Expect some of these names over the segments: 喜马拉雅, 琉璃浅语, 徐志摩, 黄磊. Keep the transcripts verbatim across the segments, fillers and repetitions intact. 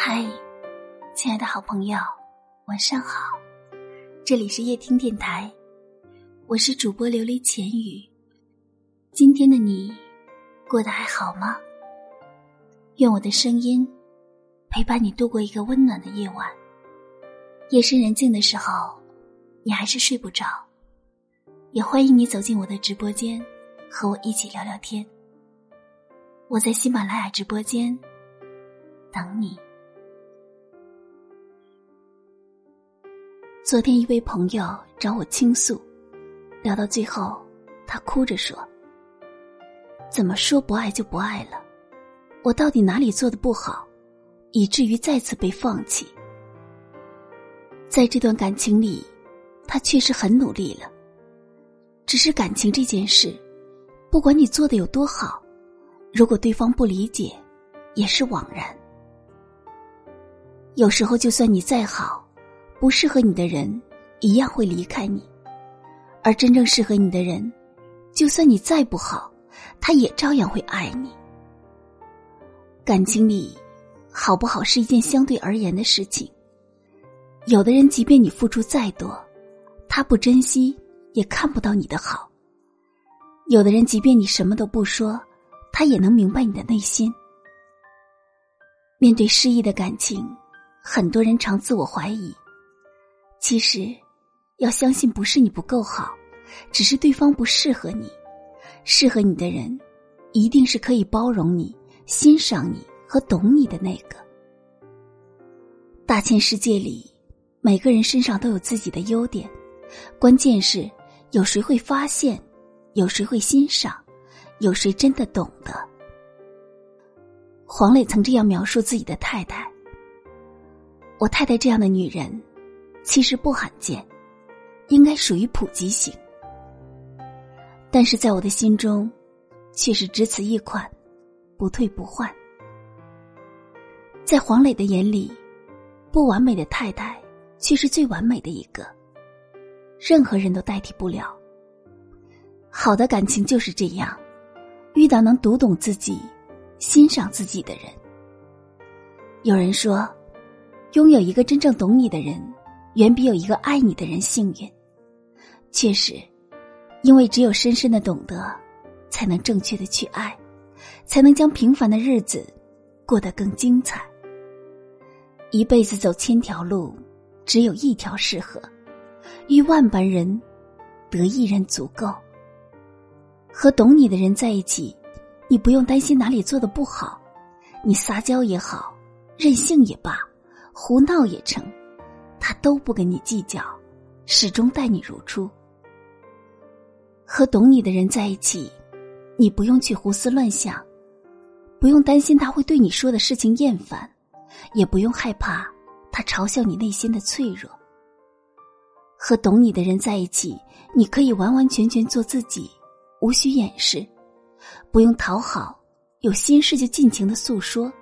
嗨，亲爱的好朋友，晚上好，这里是夜听电台，我是主播琉璃浅语。今天的你过得还好吗？愿我的声音陪伴你度过一个温暖的夜晚。夜深人静的时候，你还是睡不着，也欢迎你走进我的直播间，和我一起聊聊天。我在喜马拉雅直播间等你。昨天一位朋友找我倾诉，聊到最后他哭着说，怎么说不爱就不爱了，我到底哪里做得不好，以至于再次被放弃。在这段感情里，他确实很努力了，只是感情这件事，不管你做得有多好，如果对方不理解也是枉然。有时候就算你再好，不适合你的人一样会离开你，而真正适合你的人，就算你再不好，他也照样会爱你。感情里好不好是一件相对而言的事情，有的人即便你付出再多，他不珍惜也看不到你的好，有的人即便你什么都不说，他也能明白你的内心。面对失意的感情，很多人常自我怀疑，其实要相信不是你不够好，只是对方不适合你，适合你的人一定是可以包容你、欣赏你和懂你的那个。大千世界里，每个人身上都有自己的优点，关键是有谁会发现，有谁会欣赏，有谁真的懂得。黄磊曾这样描述自己的太太，我太太这样的女人其实不罕见，应该属于普及型，但是在我的心中却是只此一款，不退不换。在黄磊的眼里，不完美的太太却是最完美的一个，任何人都代替不了。好的感情就是这样，遇到能读懂自己、欣赏自己的人。有人说，拥有一个真正懂你的人远比有一个爱你的人幸运。确实，因为只有深深的懂得，才能正确的去爱，才能将平凡的日子过得更精彩。一辈子走千条路，只有一条适合，遇万般人，得一人足够。和懂你的人在一起，你不用担心哪里做得不好，你撒娇也好，任性也罢，胡闹也成，他都不跟你计较，始终待你如初。和懂你的人在一起，你不用去胡思乱想，不用担心他会对你说的事情厌烦，也不用害怕他嘲笑你内心的脆弱。和懂你的人在一起，你可以完完全全做自己，无需掩饰，不用讨好，有心事就尽情的诉说，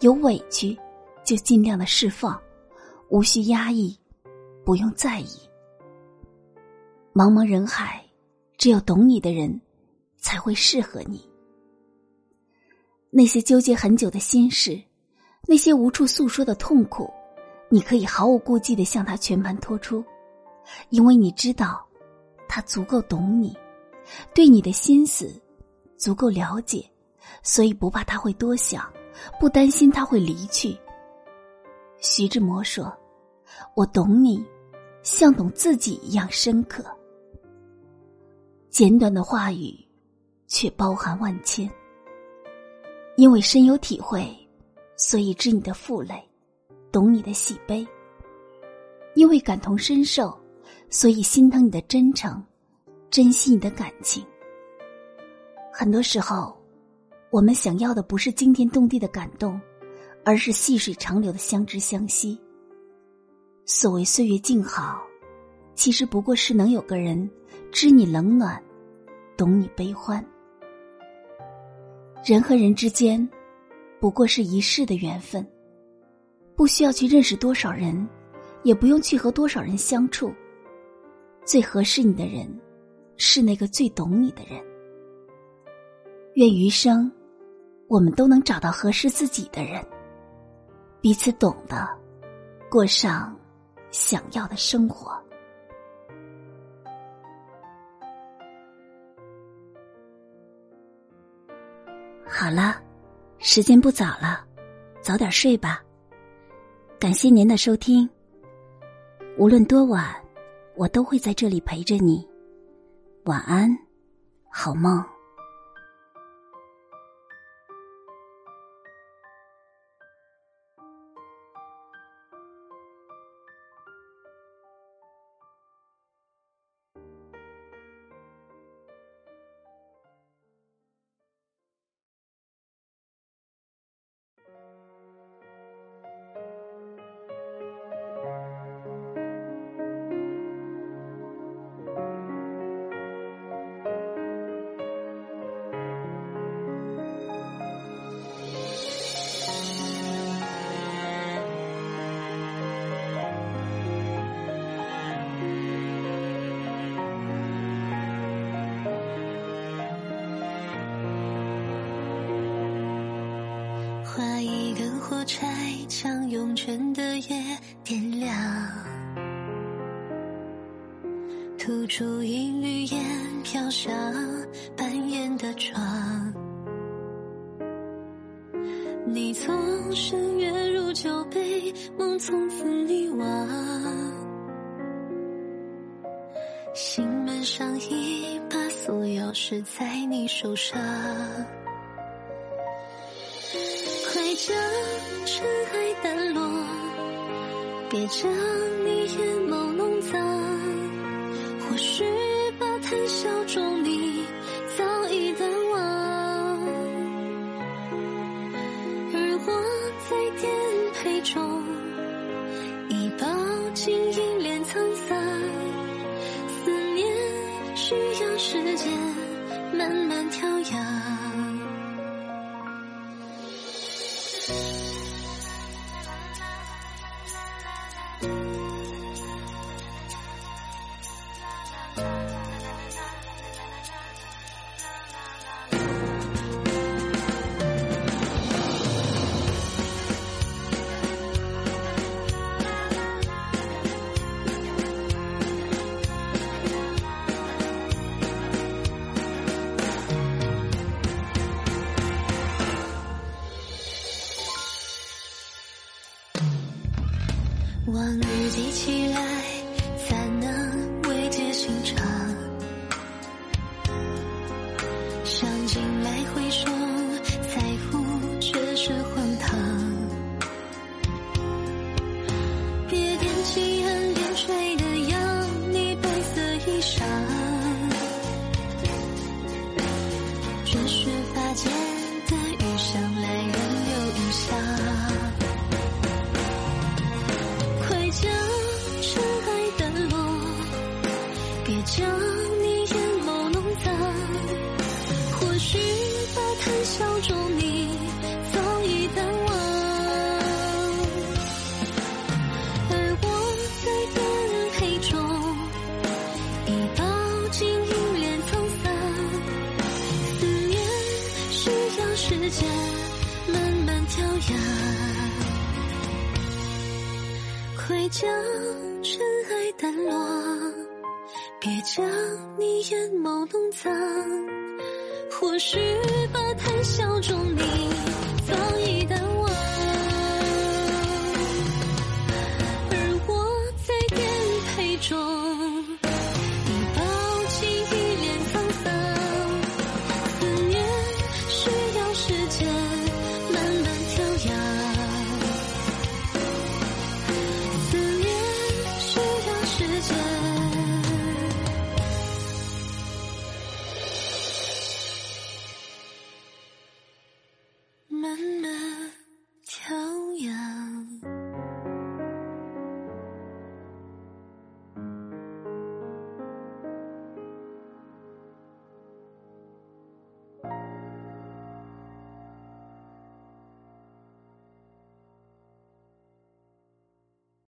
有委屈就尽量的释放，无需压抑，不用在意。茫茫人海，只有懂你的人才会适合你。那些纠结很久的心事，那些无处诉说的痛苦，你可以毫无顾忌地向他全盘托出，因为你知道他足够懂你，对你的心思足够了解，所以不怕他会多想，不担心他会离去。徐志摩说，我懂你像懂自己一样深刻。简短的话语却包含万千，因为深有体会，所以知你的负累，懂你的喜悲，因为感同身受，所以心疼你的真诚，珍惜你的感情。很多时候，我们想要的不是惊天动地的感动，而是细水长流的相知相惜。所谓岁月静好，其实不过是能有个人知你冷暖，懂你悲欢。人和人之间不过是一世的缘分，不需要去认识多少人，也不用去和多少人相处，最合适你的人是那个最懂你的人。愿余生我们都能找到合适自己的人。彼此懂得，过上想要的生活。好了，时间不早了，早点睡吧。感谢您的收听，无论多晚，我都会在这里陪着你。晚安，好梦。画一根火柴，将永存的夜点亮，吐出一缕烟，飘向半掩的窗。你总是月入酒杯，梦从此迷惘，心门上一把锁，钥匙在你手上。将尘埃掸落，别将你眼眸弄脏，或许把谈笑中你早已淡忘。而我在颠沛中已饱经一脸沧桑，思念需要时间慢慢调养。往日记起来，才能慰藉心肠。想进来回首，才悟这是荒唐。别踮起岸边吹的扬你白色衣裳，只是发间的雨想来人留印象。将尘埃掸落，别将你眼眸弄脏，或许把谈笑中你早已淡忘。而我在颠沛中已饱经一脸沧桑，思念需要时间慢慢调养。快将尘埃掸落，别将你眼眸弄脏，或许把谈笑中你